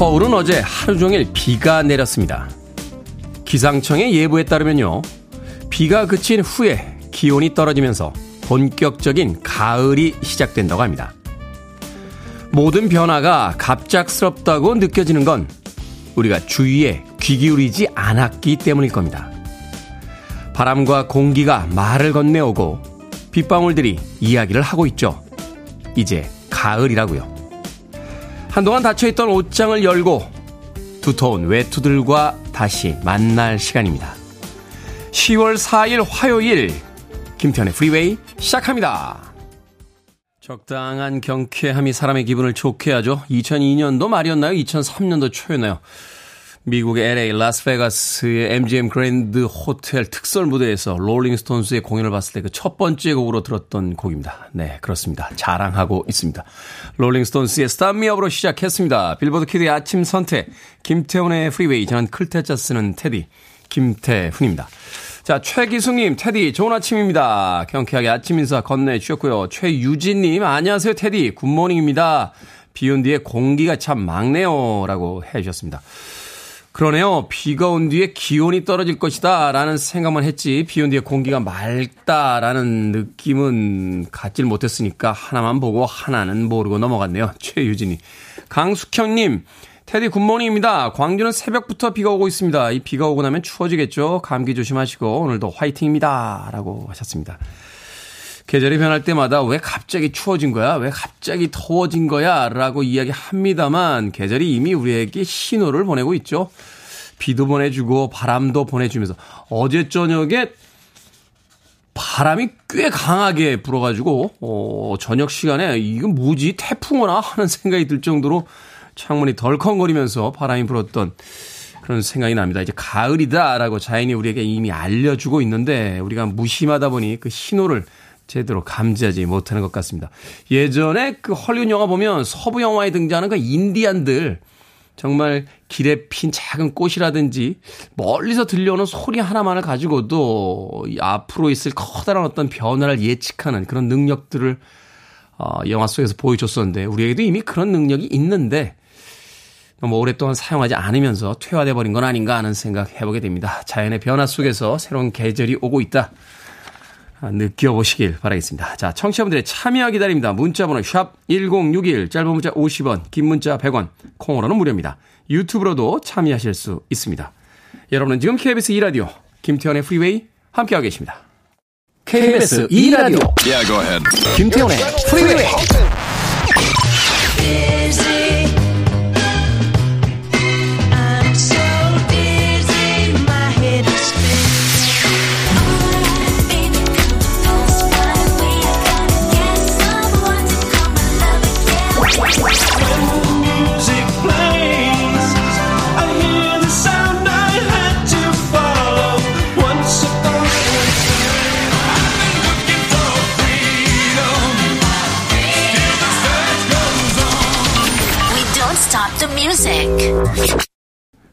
서울은 어제 하루 종일 비가 내렸습니다. 기상청의 예보에 따르면요, 비가 그친 후에 기온이 떨어지면서 본격적인 가을이 시작된다고 합니다. 모든 변화가 갑작스럽다고 느껴지는 건 우리가 주위에 귀 기울이지 않았기 때문일 겁니다. 바람과 공기가 말을 건네오고 빗방울들이 이야기를 하고 있죠. 이제 가을이라고요. 한동안 닫혀있던 옷장을 열고 두터운 외투들과 다시 만날 시간입니다. 10월 4일 화요일, 김태현의 프리웨이 시작합니다. 적당한 경쾌함이 사람의 기분을 좋게 하죠. 2002년도 말이었나요? 2003년도 초였나요? 미국의 LA 라스베가스의 MGM 그랜드 호텔 특설 무대에서 롤링스톤스의 공연을 봤을 때 그 첫 번째 곡으로 들었던 곡입니다. 네, 그렇습니다. 자랑하고 있습니다. 롤링스톤스의 Stand Me Up으로 시작했습니다. 빌보드 키드의 아침 선택, 김태훈의 프리웨이. 저는 클테짜 쓰는 테디 김태훈입니다. 자, 최기숙님, 테디 좋은 아침입니다. 경쾌하게 아침 인사 건네주셨고요. 최유진님, 안녕하세요 테디, 굿모닝입니다. 비온 뒤에 공기가 참 막네요 라고 해주셨습니다. 그러네요. 비가 온 뒤에 기온이 떨어질 것이다 라는 생각만 했지 비 온 뒤에 공기가 맑다라는 느낌은 갖질 못했으니까 하나만 보고 하나는 모르고 넘어갔네요. 최유진이. 강숙형님, 테디 굿모닝입니다. 광주는 새벽부터 비가 오고 있습니다. 이 비가 오고 나면 추워지겠죠. 감기 조심하시고 오늘도 화이팅입니다 라고 하셨습니다. 계절이 변할 때마다 왜 갑자기 추워진 거야? 왜 갑자기 더워진 거야? 라고 이야기합니다만 계절이 이미 우리에게 신호를 보내고 있죠. 비도 보내주고 바람도 보내주면서 어제 저녁에 바람이 꽤 강하게 불어가지고 저녁 시간에 이건 뭐지? 태풍 오나? 하는 생각이 들 정도로 창문이 덜컹거리면서 바람이 불었던 그런 생각이 납니다. 이제 가을이다라고 자연이 우리에게 이미 알려주고 있는데 우리가 무심하다 보니 그 신호를 제대로 감지하지 못하는 것 같습니다. 예전에 그 헐리우드 영화 보면 서부 영화에 등장하는 그 인디안들, 정말 길에 핀 작은 꽃이라든지 멀리서 들려오는 소리 하나만을 가지고도 앞으로 있을 커다란 어떤 변화를 예측하는 그런 능력들을 영화 속에서 보여줬었는데 우리에게도 이미 그런 능력이 있는데 너무 오랫동안 사용하지 않으면서 퇴화돼 버린 건 아닌가 하는 생각 해보게 됩니다. 자연의 변화 속에서 새로운 계절이 오고 있다. 느껴보시길 바라겠습니다. 자, 청취자분들의 참여 기다립니다. 문자번호 샵 1061, 짧은 문자 50원, 긴 문자 100원, 콩으로는 무료입니다. 유튜브로도 참여하실 수 있습니다. 여러분은 지금 KBS 2라디오 김태현의 프리웨이 함께하고 계십니다. KBS 2라디오 김태현의 프리웨이.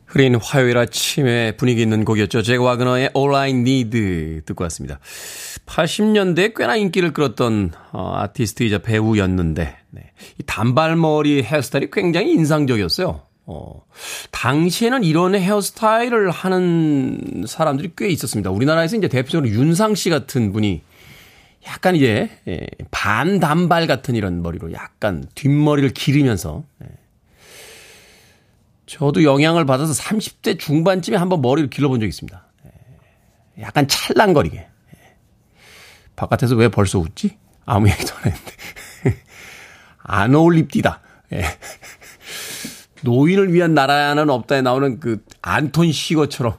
흐린 화요일 아침에 분위기 있는 곡이었죠. 잭 와그너의 All I Need 듣고 왔습니다. 80년대에 꽤나 인기를 끌었던 아티스트이자 배우였는데 이 단발머리 헤어스타일이 굉장히 인상적이었어요. 당시에는 이런 헤어스타일을 하는 사람들이 꽤 있었습니다. 우리나라에서 이제 대표적으로 윤상 씨 같은 분이 약간 이제 반단발 같은 이런 머리로 약간 뒷머리를 기르면서, 저도 영향을 받아서 30대 중반쯤에 한번 머리를 길러본 적이 있습니다. 약간 찰랑거리게. 바깥에서 왜 벌써 웃지? 아무 얘기도 안 했는데. 안 어울립디다. 노인을 위한 나라는 없다에 나오는 그 안톤 시거처럼.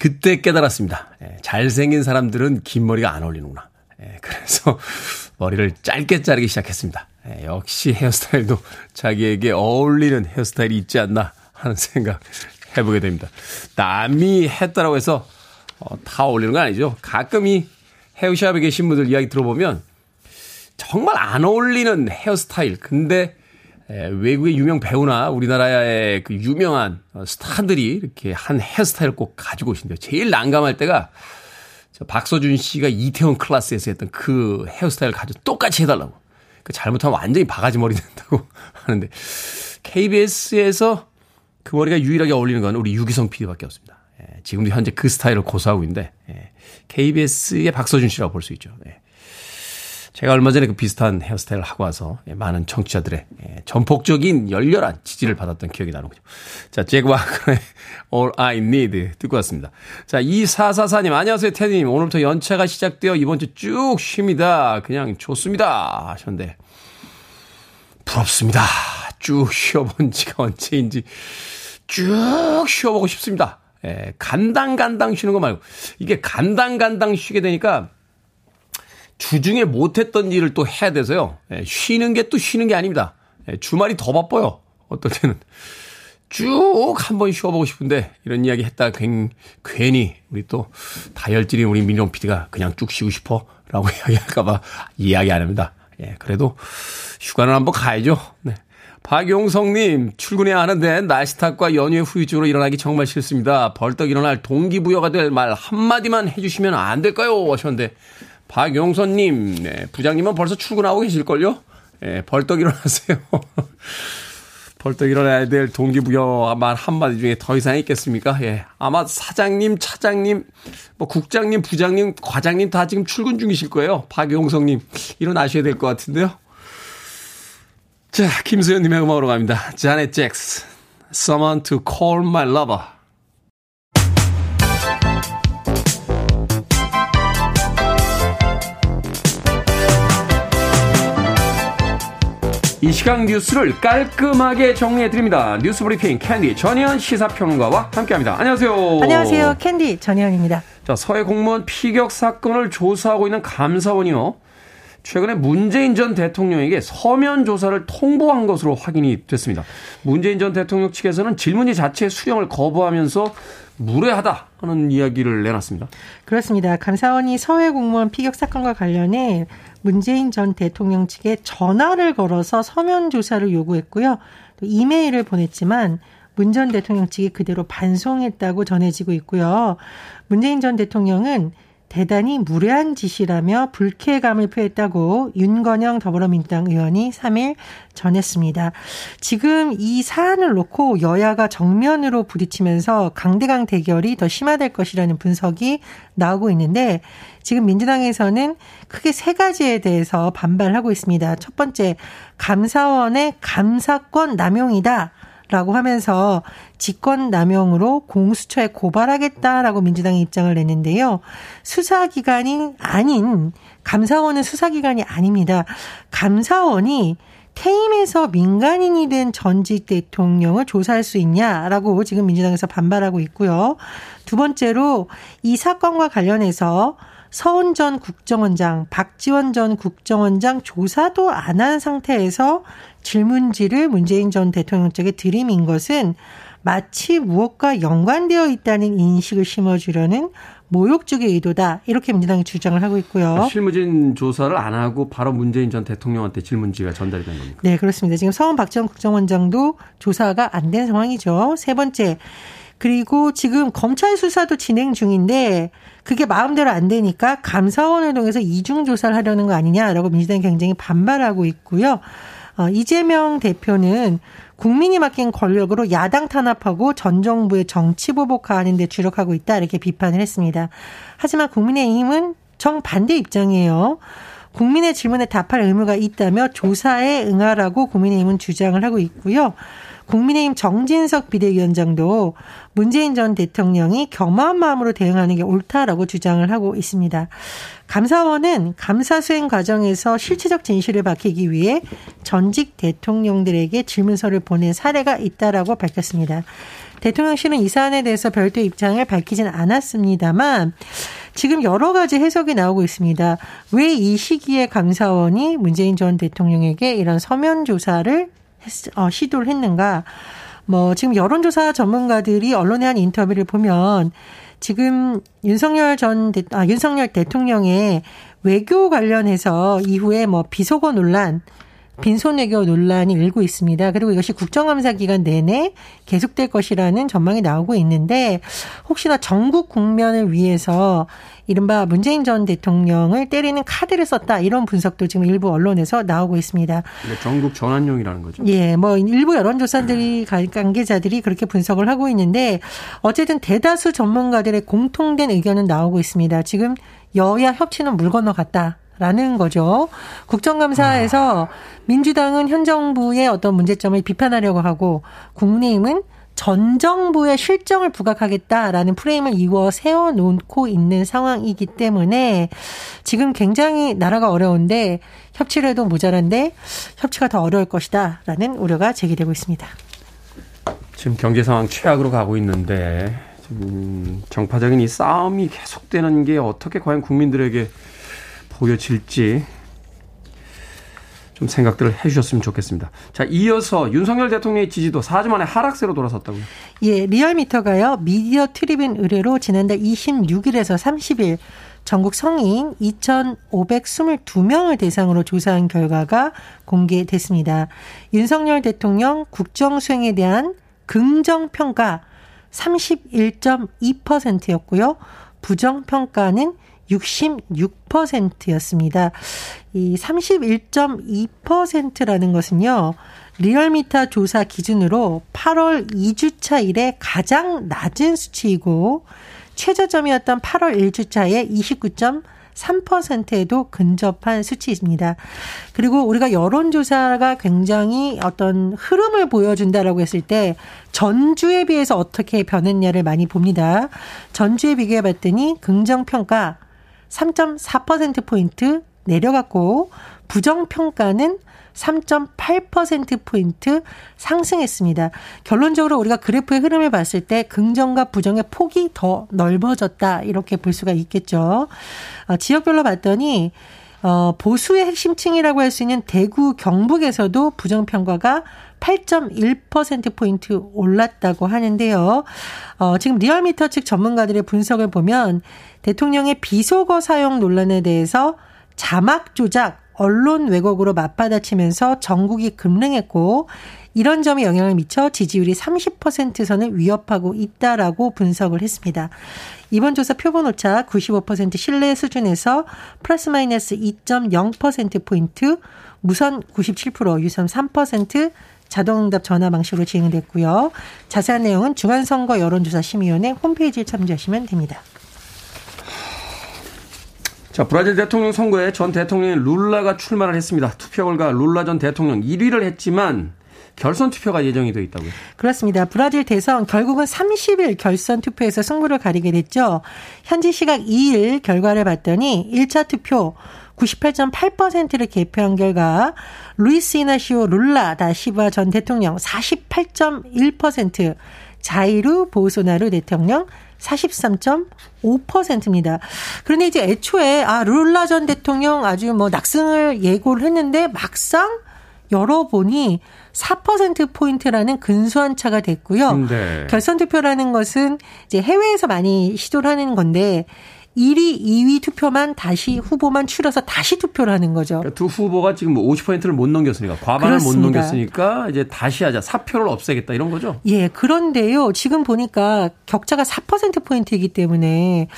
그때 깨달았습니다. 잘생긴 사람들은 긴 머리가 안 어울리는구나. 그래서 머리를 짧게 자르기 시작했습니다. 역시 헤어스타일도 자기에게 어울리는 헤어스타일이 있지 않나 하는 생각 해보게 됩니다. 남이 했다라고 해서 다 어울리는 건 아니죠. 가끔 이 헤어샵에 계신 분들 이야기 들어보면 정말 안 어울리는 헤어스타일, 근데 외국의 유명 배우나 우리나라의 그 유명한 스타들이 이렇게 한 헤어스타일을 꼭 가지고 오신대요. 제일 난감할 때가 박서준 씨가 이태원 클라스에서 했던 그 헤어스타일을 가지고 똑같이 해달라고. 그 잘못하면 완전히 바가지 머리 된다고 하는데 KBS에서 그 머리가 유일하게 어울리는 건 우리 유기성 PD밖에 없습니다. 예, 지금도 현재 그 스타일을 고수하고 있는데 예, KBS의 박서준 씨라고 볼 수 있죠. 예. 제가 얼마 전에 그 비슷한 헤어스타일을 하고 와서 많은 청취자들의 전폭적인 열렬한 지지를 받았던 기억이 나는군요. 자, 잭 와그너의 All I Need 듣고 왔습니다. 자, 2444님 안녕하세요 테디님. 오늘부터 연차가 시작되어 이번 주 쭉 쉽니다. 그냥 좋습니다 하셨는데 부럽습니다. 쭉 쉬어본 지가 언제인지 쭉 쉬어보고 싶습니다. 예, 간당간당 쉬는 거 말고 이게 간당간당 쉬게 되니까 주중에 못했던 일을 또 해야 돼서요. 쉬는 게 또 쉬는 게 아닙니다. 주말이 더 바빠요. 어떨 때는. 쭉 한번 쉬어보고 싶은데 이런 이야기 했다 괜히 우리 또 다혈질인 우리 민용 PD가 그냥 쭉 쉬고 싶어 라고 이야기할까 봐 이야기 안 합니다. 예, 그래도 휴가는 한번 가야죠. 네. 박용성님 출근해야 하는데 날씨 탓과 연휴의 후유증으로 일어나기 정말 싫습니다. 벌떡 일어날 동기부여가 될 말 한마디만 해주시면 안 될까요 하셨는데 박용선님, 네, 부장님은 벌써 출근하고 계실걸요? 네, 벌떡 일어나세요. 벌떡 일어나야 될 동기부여 말 한마디 중에 더 이상 있겠습니까? 예. 아마 사장님, 차장님, 뭐 국장님, 부장님, 과장님 다 지금 출근 중이실 거예요. 박용선님, 일어나셔야 될 것 같은데요. 자, 김수현님의 음악으로 갑니다. Janet Jackson, Someone to Call My Lover. 이 시각 뉴스를 깔끔하게 정리해드립니다. 뉴스브리핑 캔디 전희연 시사평론가와 함께합니다. 안녕하세요. 안녕하세요. 캔디 전희연입니다. 자, 서해 공무원 피격 사건을 조사하고 있는 감사원이요. 최근에 문재인 전 대통령에게 서면 조사를 통보한 것으로 확인이 됐습니다. 문재인 전 대통령 측에서는 질문지 자체의 수령을 거부하면서 무례하다 하는 이야기를 내놨습니다. 그렇습니다. 감사원이 서해 공무원 피격 사건과 관련해 문재인 전 대통령 측에 전화를 걸어서 서면 조사를 요구했고요. 또 이메일을 보냈지만 문 전 대통령 측이 그대로 반송했다고 전해지고 있고요. 문재인 전 대통령은 대단히 무례한 짓이라며 불쾌감을 표했다고 윤건영 더불어민주당 의원이 3일 전했습니다. 지금 이 사안을 놓고 여야가 정면으로 부딪히면서 강대강 대결이 더 심화될 것이라는 분석이 나오고 있는데 지금 민주당에서는 크게 세 가지에 대해서 반발하고 있습니다. 첫 번째, 감사원의 감사권 남용이다. 라고 하면서 직권남용으로 공수처에 고발하겠다라고 민주당의 입장을 냈는데요. 수사기관이 아닌 감사원은 수사기관이 아닙니다. 감사원이 퇴임해서 민간인이 된 전직 대통령을 조사할 수 있냐라고 지금 민주당에서 반발하고 있고요. 두 번째로 이 사건과 관련해서 서훈 전 국정원장, 박지원 전 국정원장 조사도 안 한 상태에서 질문지를 문재인 전 대통령 측에 들이민 것은 마치 무엇과 연관되어 있다는 인식을 심어주려는 모욕적의 의도다. 이렇게 민주당이 주장을 하고 있고요. 실무진 조사를 안 하고 바로 문재인 전 대통령한테 질문지가 전달이 된 겁니까? 네, 그렇습니다. 지금 서훈 박지원 국정원장도 조사가 안 된 상황이죠. 세 번째. 그리고 지금 검찰 수사도 진행 중인데 그게 마음대로 안 되니까 감사원을 통해서 이중조사를 하려는 거 아니냐라고 민주당이 굉장히 반발하고 있고요. 이재명 대표는 국민이 맡긴 권력으로 야당 탄압하고 전 정부의 정치 보복화하는 데 주력하고 있다 이렇게 비판을 했습니다. 하지만 국민의힘은 정반대 입장이에요. 국민의 질문에 답할 의무가 있다며 조사에 응하라고 국민의힘은 주장을 하고 있고요. 국민의힘 정진석 비대위원장도 문재인 전 대통령이 겸허한 마음으로 대응하는 게 옳다라고 주장을 하고 있습니다. 감사원은 감사 수행 과정에서 실체적 진실을 밝히기 위해 전직 대통령들에게 질문서를 보낸 사례가 있다라고 밝혔습니다. 대통령실은 이 사안에 대해서 별도의 입장을 밝히진 않았습니다만 지금 여러 가지 해석이 나오고 있습니다. 왜 이 시기에 감사원이 문재인 전 대통령에게 이런 서면 조사를 시도를 했는가? 뭐 지금 여론조사 전문가들이 언론에 한 인터뷰를 보면 지금 윤석열 대통령의 외교 관련해서 이후에 뭐 비속어 논란 빈손 외교 논란이 일고 있습니다. 그리고 이것이 국정감사 기간 내내 계속될 것이라는 전망이 나오고 있는데 혹시나 전국 국면을 위해서 이른바 문재인 전 대통령을 때리는 카드를 썼다 이런 분석도 지금 일부 언론에서 나오고 있습니다. 그러니까 전국 전환용이라는 거죠. 예, 뭐 일부 여론조사들이 관계자들이 그렇게 분석을 하고 있는데 어쨌든 대다수 전문가들의 공통된 의견은 나오고 있습니다. 지금 여야 협치는 물 건너갔다. 라는 거죠. 국정감사에서 민주당은 현 정부의 어떤 문제점을 비판하려고 하고 국민의힘은 전 정부의 실정을 부각하겠다라는 프레임을 이어 세워놓고 있는 상황이기 때문에 지금 굉장히 나라가 어려운데 협치를 해도 모자란데 협치가 더 어려울 것이다라는 우려가 제기되고 있습니다. 지금 경제 상황 최악으로 가고 있는데 지금 정파적인 이 싸움이 계속되는 게 어떻게 과연 국민들에게 보여질지 좀 생각들을 해 주셨으면 좋겠습니다. 자, 이어서 윤석열 대통령의 지지도 4주 만에 하락세로 돌아섰다고요? 예, 리얼미터가요. 미디어 트리뷴 의뢰로 지난달 26일에서 30일 전국 성인 2,522명을 대상으로 조사한 결과가 공개됐습니다. 윤석열 대통령 국정수행에 대한 긍정평가 31.2%였고요. 부정평가는 66%였습니다. 이 31.2%라는 것은요. 리얼미터 조사 기준으로 8월 2주차 이래 가장 낮은 수치이고 최저점이었던 8월 1주차의 29.3%에도 근접한 수치입니다. 그리고 우리가 여론조사가 굉장히 어떤 흐름을 보여준다라고 했을 때 전주에 비해서 어떻게 변했냐를 많이 봅니다. 전주에 비교해봤더니 긍정평가 3.4%포인트 내려갔고 부정평가는 3.8%포인트 상승했습니다. 결론적으로 우리가 그래프의 흐름을 봤을 때 긍정과 부정의 폭이 더 넓어졌다 이렇게 볼 수가 있겠죠. 지역별로 봤더니 보수의 핵심층이라고 할 수 있는 대구, 경북에서도 부정평가가 8.1%포인트 올랐다고 하는데요. 지금 리얼미터 측 전문가들의 분석을 보면 대통령의 비속어 사용 논란에 대해서 자막 조작, 언론 왜곡으로 맞받아치면서 전국이 급등했고 이런 점이 영향을 미쳐 지지율이 30% 선을 위협하고 있다라고 분석을 했습니다. 이번 조사 표본 오차 95% 신뢰 수준에서 플러스 마이너스 2.0%포인트, 무선 97%, 유선 3%, 자동응답 전화 방식으로 진행됐고요. 자세한 내용은 중앙선거 여론조사 심의위원회 홈페이지에 참조하시면 됩니다. 자, 브라질 대통령 선거에 전 대통령인 룰라가 출마를 했습니다. 투표 결과 룰라 전 대통령 1위를 했지만 결선 투표가 예정이 되어 있다고요? 그렇습니다. 브라질 대선 결국은 30일 결선 투표에서 승부를 가리게 됐죠. 현지 시각 2일 결과를 봤더니 1차 투표 98.8%를 개표한 결과 루이스 이나시오 룰라 다시바 전 대통령 48.1%, 자이루 보소나루 대통령 43.5%입니다. 그런데 이제 애초에 룰라 전 대통령 아주 뭐 낙승을 예고를 했는데 막상 열어보니 4%포인트라는 근소한 차가 됐고요. 네. 결선 투표라는 것은 이제 해외에서 많이 시도를 하는 건데 1위, 2위 투표만 다시 후보만 추려서 다시 투표를 하는 거죠. 그러니까 두 후보가 지금 50%를 못 넘겼으니까 과반을 그렇습니다. 못 넘겼으니까 이제 다시 하자. 사표를 없애겠다 이런 거죠? 예, 그런데요. 지금 보니까 격차가 4%포인트이기 때문에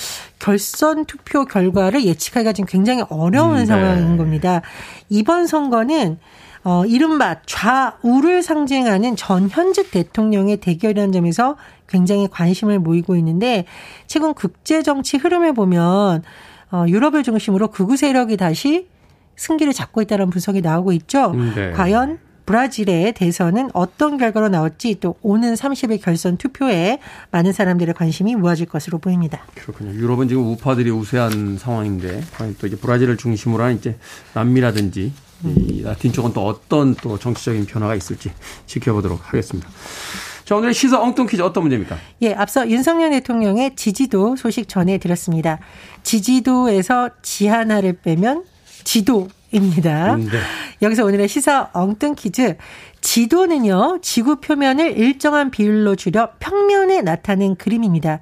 결선 투표 결과를 예측하기가 지금 굉장히 어려운 상황인 겁니다. 이번 선거는 이른바 좌우를 상징하는 전현직 대통령의 대결이라는 점에서 굉장히 관심을 모이고 있는데 최근 국제정치 흐름을 보면 유럽을 중심으로 극우 세력이 다시 승기를 잡고 있다는 분석이 나오고 있죠. 네. 과연 브라질의 대선은 어떤 결과로 나올지 또 오는 30일 결선 투표에 많은 사람들의 관심이 모아질 것으로 보입니다. 그렇군요. 유럽은 지금 우파들이 우세한 상황인데 과연 또 이제 브라질을 중심으로 한 이제 남미라든지 이 라틴 쪽은 또 어떤 또 정치적인 변화가 있을지 지켜보도록 하겠습니다. 자, 오늘의 시사 엉뚱 퀴즈 어떤 문제입니까? 예, 앞서 윤석열 대통령의 지지도 소식 전해드렸습니다. 지지도에서 지하나를 빼면 지도입니다. 네. 여기서 오늘의 시사 엉뚱 퀴즈. 지도는요, 지구 표면을 일정한 비율로 줄여 평면에 나타낸 그림입니다.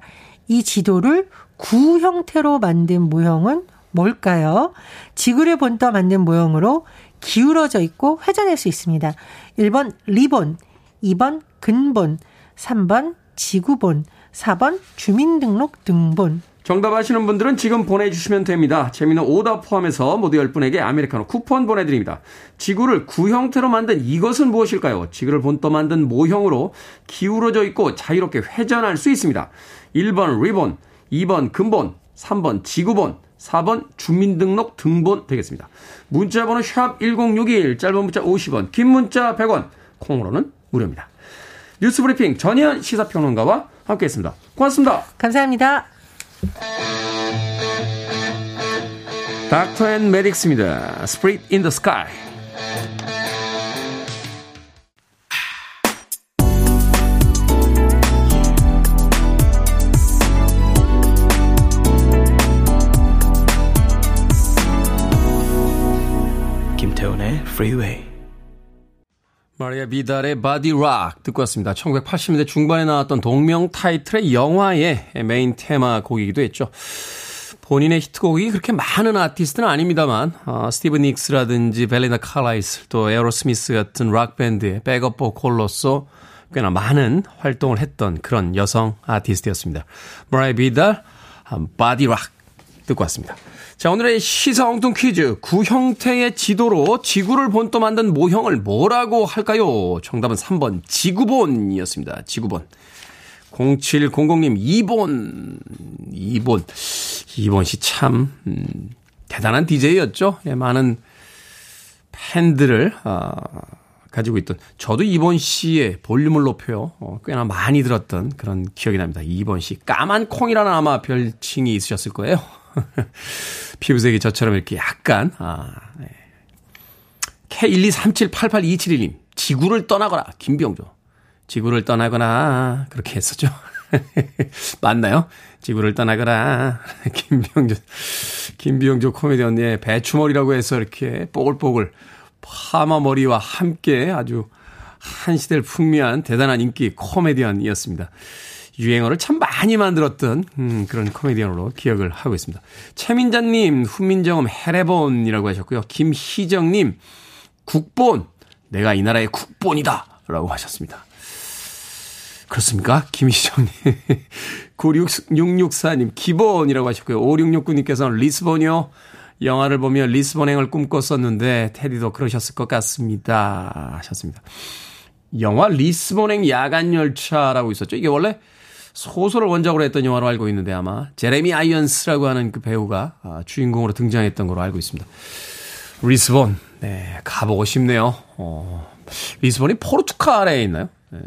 이 지도를 구 형태로 만든 모형은 뭘까요? 지구를 본떠 만든 모형으로 기울어져 있고 회전할 수 있습니다. 1번 리본, 2번 근본, 3번 지구본, 4번 주민등록 등본. 정답 아시는 분들은 지금 보내주시면 됩니다. 재미있는 오답 포함해서 모두 10분에게 아메리카노 쿠폰 보내드립니다. 지구를 구 형태로 만든 이것은 무엇일까요? 지구를 본떠 만든 모형으로 기울어져 있고 자유롭게 회전할 수 있습니다. 1번 리본, 2번 근본, 3번 지구본, 4번 주민등록 등본 되겠습니다. 문자번호 샵 1061, 짧은 문자 50원, 긴 문자 100원, 콩으로는 무료입니다. 뉴스브리핑 전희연 시사평론가와 함께했습니다. 고맙습니다. 감사합니다. 닥터 앤 메딕스입니다. Spirit in the Sky. 김태훈의 Freeway. 마리아 비달의 바디 락 듣고 왔습니다. 1980년대 중반에 나왔던 동명 타이틀의 영화의 메인 테마 곡이기도 했죠. 본인의 히트곡이 그렇게 많은 아티스트는 아닙니다만 스티브 닉스라든지 벨린다 칼라이슬, 또 에어로스미스 같은 락밴드의 백업 보컬로서 꽤나 많은 활동을 했던 그런 여성 아티스트였습니다. 마리아 비달 바디 락 듣고 왔습니다. 자, 오늘의 시사 엉뚱 퀴즈. 구 형태의 지도로 지구를 본떠 만든 모형을 뭐라고 할까요? 정답은 3번 지구본이었습니다. 지구본. 0700님 2번 씨 참 대단한 DJ였죠. 예, 많은 팬들을 가지고 있던, 저도 2번 씨의 볼륨을 높여요 꽤나 많이 들었던 그런 기억이 납니다. 2번 씨 까만 콩이라는 아마 별칭이 있으셨을 거예요. 피부색이 저처럼 이렇게 약간 네. K123788271님 지구를 떠나거나, 김병조 지구를 떠나거나 그렇게 했었죠. 맞나요? 지구를 떠나거나. 김병조 코미디 언니의 배추머리라고 해서 이렇게 뽀글뽀글 파마머리와 함께 아주 한 시대를 풍미한 대단한 인기 코미디언이었습니다. 유행어를 참 많이 만들었던 그런 코미디언으로 기억을 하고 있습니다. 최민자님, 훈민정음 해례본이라고 하셨고요. 김희정님, 국본, 내가 이 나라의 국본이다 라고 하셨습니다. 그렇습니까? 김희정님. 96664님, 기본이라고 하셨고요. 5669님께서는 리스본이요. 영화를 보며 리스본행을 꿈꿨었는데 테디도 그러셨을 것 같습니다 하셨습니다. 영화 리스본행 야간열차라고 있었죠. 이게 원래 소설을 원작으로 했던 영화로 알고 있는데 아마 제레미 아이언스라고 하는 그 배우가 주인공으로 등장했던 걸로 알고 있습니다. 리스본, 네, 가보고 싶네요. 리스본이 포르투갈에 있나요? 네.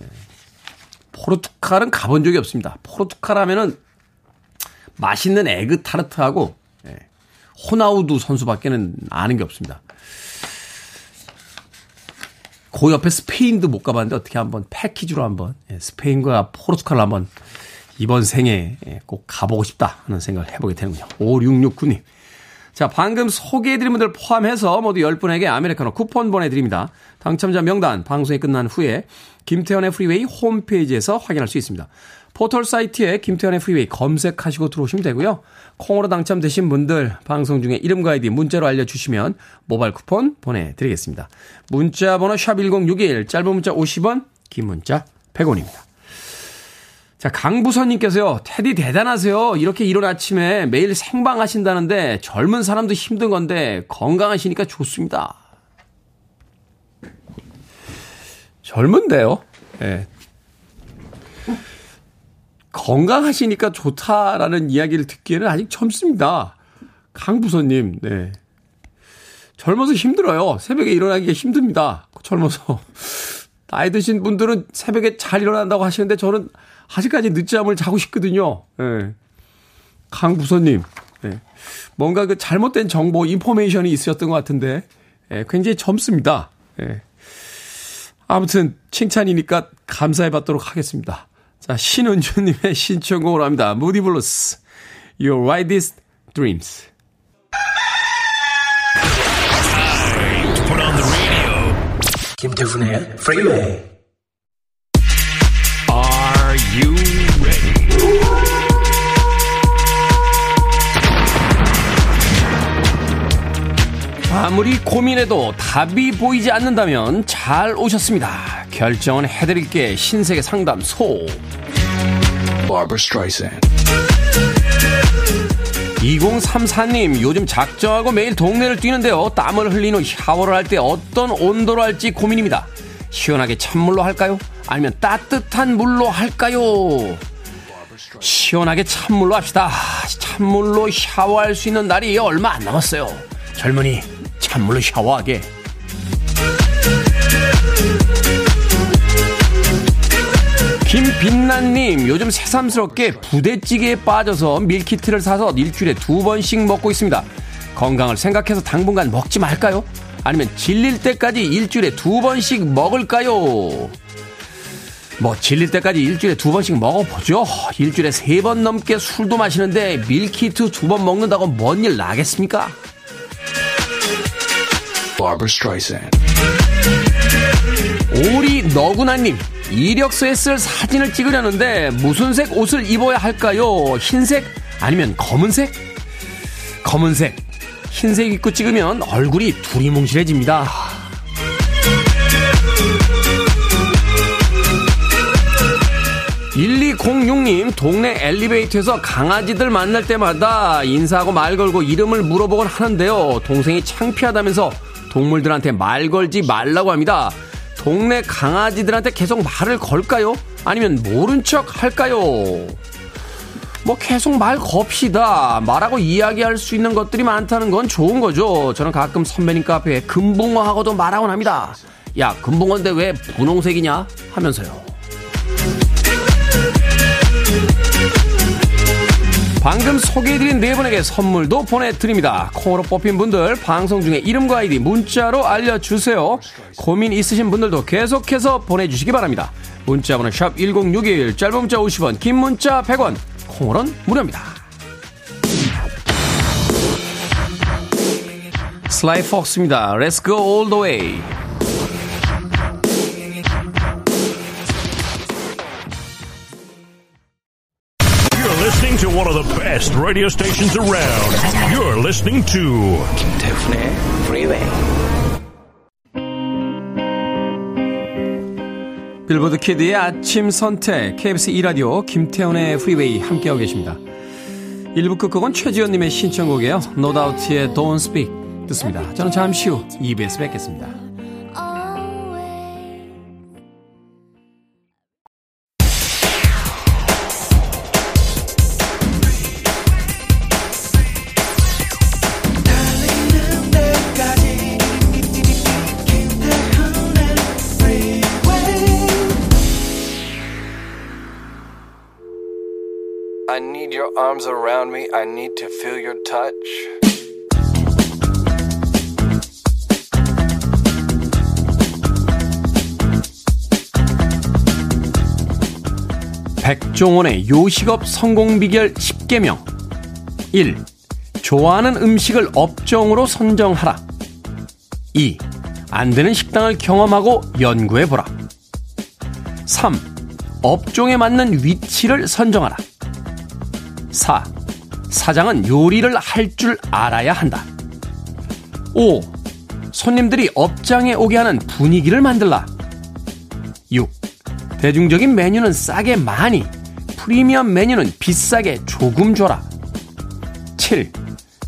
포르투갈은 가본 적이 없습니다. 포르투갈 하면은 맛있는 에그타르트하고 네, 호나우두 선수밖에는 아는 게 없습니다. 그 옆에 스페인도 못 가봤는데 어떻게 한번 패키지로 한번 스페인과 포르투갈로 한번 이번 생에 꼭 가보고 싶다 하는 생각을 해보게 되는군요. 5669님. 자, 방금 소개해드린 분들 포함해서 모두 10분에게 아메리카노 쿠폰 보내드립니다. 당첨자 명단 방송이 끝난 후에 김태현의 프리웨이 홈페이지에서 확인할 수 있습니다. 포털 사이트에 김태현의 프리웨이 검색하시고 들어오시면 되고요. 콩으로 당첨되신 분들 방송 중에 이름과 아이디 문자로 알려주시면 모바일 쿠폰 보내드리겠습니다. 문자 번호 샵1061, 짧은 문자 50원, 긴 문자 100원입니다. 자, 강부선님께서요. 테디 대단하세요. 이렇게 이른 아침에 매일 생방하신다는데 젊은 사람도 힘든 건데 건강하시니까 좋습니다. 젊은데요. 네. 건강하시니까 좋다라는 이야기를 듣기에는 아직 젊습니다. 강부선님, 네. 젊어서 힘들어요. 새벽에 일어나기가 힘듭니다. 젊어서. 나이 드신 분들은 새벽에 잘 일어난다고 하시는데 저는 아직까지 늦잠을 자고 싶거든요. 네. 강부선님, 네. 뭔가 그 잘못된 정보, 인포메이션이 있으셨던 것 같은데, 네. 굉장히 젊습니다. 네. 아무튼, 칭찬이니까 감사해 받도록 하겠습니다. 자, 신은주님의 신청곡으로 합니다. Moody Blues, Your Wildest Dreams. Time to put on the radio. 김태훈의 Freeway. Are you ready? 아무리 고민해도 답이 보이지 않는다면 잘 오셨습니다. 결정은 해드릴게. 신세계 상담소. Barbra Streisand. 2034님, 요즘 작정하고 매일 동네를 뛰는데요. 땀을 흘린 후 샤워를 할 때 어떤 온도로 할지 고민입니다. 시원하게 찬물로 할까요? 아니면 따뜻한 물로 할까요? 시원하게 찬물로 합시다. 찬물로 샤워할 수 있는 날이 얼마 안 남았어요. 젊은이, 찬물로 샤워하게. 빛나님, 요즘 새삼스럽게 부대찌개에 빠져서 밀키트를 사서 일주일에 2번씩 먹고 있습니다. 건강을 생각해서 당분간 먹지 말까요? 아니면 질릴 때까지 일주일에 2번씩 먹을까요? 뭐 질릴 때까지 일주일에 2번씩 먹어보죠. 일주일에 3번 넘게 술도 마시는데 밀키트 2번 먹는다고 뭔 일 나겠습니까? 오리 너구나님, 이력서에 쓸 사진을 찍으려는데 무슨 색 옷을 입어야 할까요? 흰색 아니면 검은색? 검은색. 흰색 입고 찍으면 얼굴이 두리뭉실해집니다. (1206님) 동네 엘리베이터에서 강아지들 만날 때마다 인사하고 말 걸고 이름을 물어보곤 하는데요. 동생이 창피하다면서 동물들한테 말 걸지 말라고 합니다. 동네 강아지들한테 계속 말을 걸까요? 아니면 모른 척 할까요? 뭐 계속 말 겁시다. 말하고 이야기할 수 있는 것들이 많다는 건 좋은 거죠. 저는 가끔 선배님 카페에 금붕어하고도 말하곤 합니다. 야, 금붕어인데 왜 분홍색이냐? 하면서요. 방금 소개해드린 네 분에게 선물도 보내드립니다. 콩으로 뽑힌 분들 방송 중에 이름과 아이디 문자로 알려주세요. 고민 있으신 분들도 계속해서 보내주시기 바랍니다. 문자번호 샵 1061, 짧은 문자 50원, 긴 문자 100원, 콩으로는 무료입니다. 슬라이 폭스입니다. Let's go all the way. To one of the best radio stations around. You're listening to 김태훈의 Freeway. 빌보드 키드의 아침 선택 KBS 2라디오 김태훈의 Freeway 함께하고 계십니다. 1부 끝곡은 최지연님의 신청곡이에요. No Doubt의 Don't Speak 듣습니다. 저는 잠시 후 2부에서 뵙겠습니다. I need your arms around me. I need to feel your touch. 백종원의 요식업 성공 비결 10개명. 1. 좋아하는 음식을 업종으로 선정하라. 2. 안 되는 식당을 경험하고 연구해보라. 3. 업종에 맞는 위치를 선정하라. 4. 사장은 요리를 할 줄 알아야 한다. 5. 손님들이 업장에 오게 하는 분위기를 만들라. 6. 대중적인 메뉴는 싸게 많이, 프리미엄 메뉴는 비싸게 조금 줘라. 7.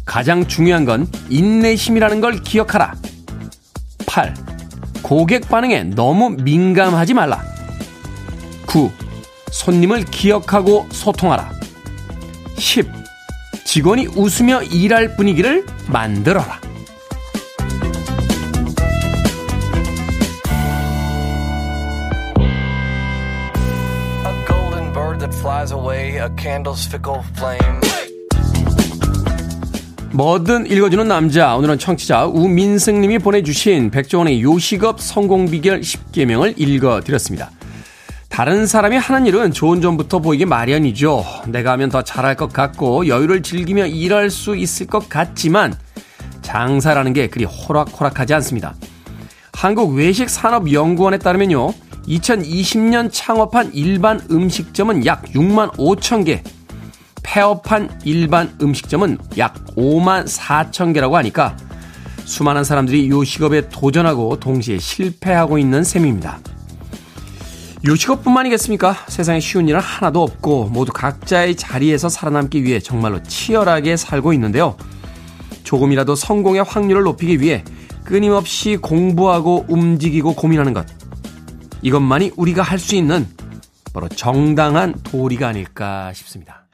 가장 중요한 건 인내심이라는 걸 기억하라. 8. 고객 반응에 너무 민감하지 말라. 9. 손님을 기억하고 소통하라. 10. 직원이 웃으며 일할 분위기를 만들어라. A golden bird that flies away, a candle's fickle flame. 뭐든 읽어주는 남자. 오늘은 청취자 우민승님이 보내주신 백종원의 요식업 성공 비결 10개명을 읽어드렸습니다. 다른 사람이 하는 일은 좋은 점부터 보이기 마련이죠. 내가 하면 더 잘할 것 같고 여유를 즐기며 일할 수 있을 것 같지만 장사라는 게 그리 호락호락하지 않습니다. 한국외식산업연구원에 따르면요, 2020년 창업한 일반 음식점은 약 6만 5천 개, 폐업한 일반 음식점은 약 5만 4천 개라고 하니까 수많은 사람들이 요식업에 도전하고 동시에 실패하고 있는 셈입니다. 요식업뿐만이겠습니까? 세상에 쉬운 일은 하나도 없고 모두 각자의 자리에서 살아남기 위해 정말로 치열하게 살고 있는데요. 조금이라도 성공의 확률을 높이기 위해 끊임없이 공부하고 움직이고 고민하는 것. 이것만이 우리가 할 수 있는 바로 정당한 도리가 아닐까 싶습니다.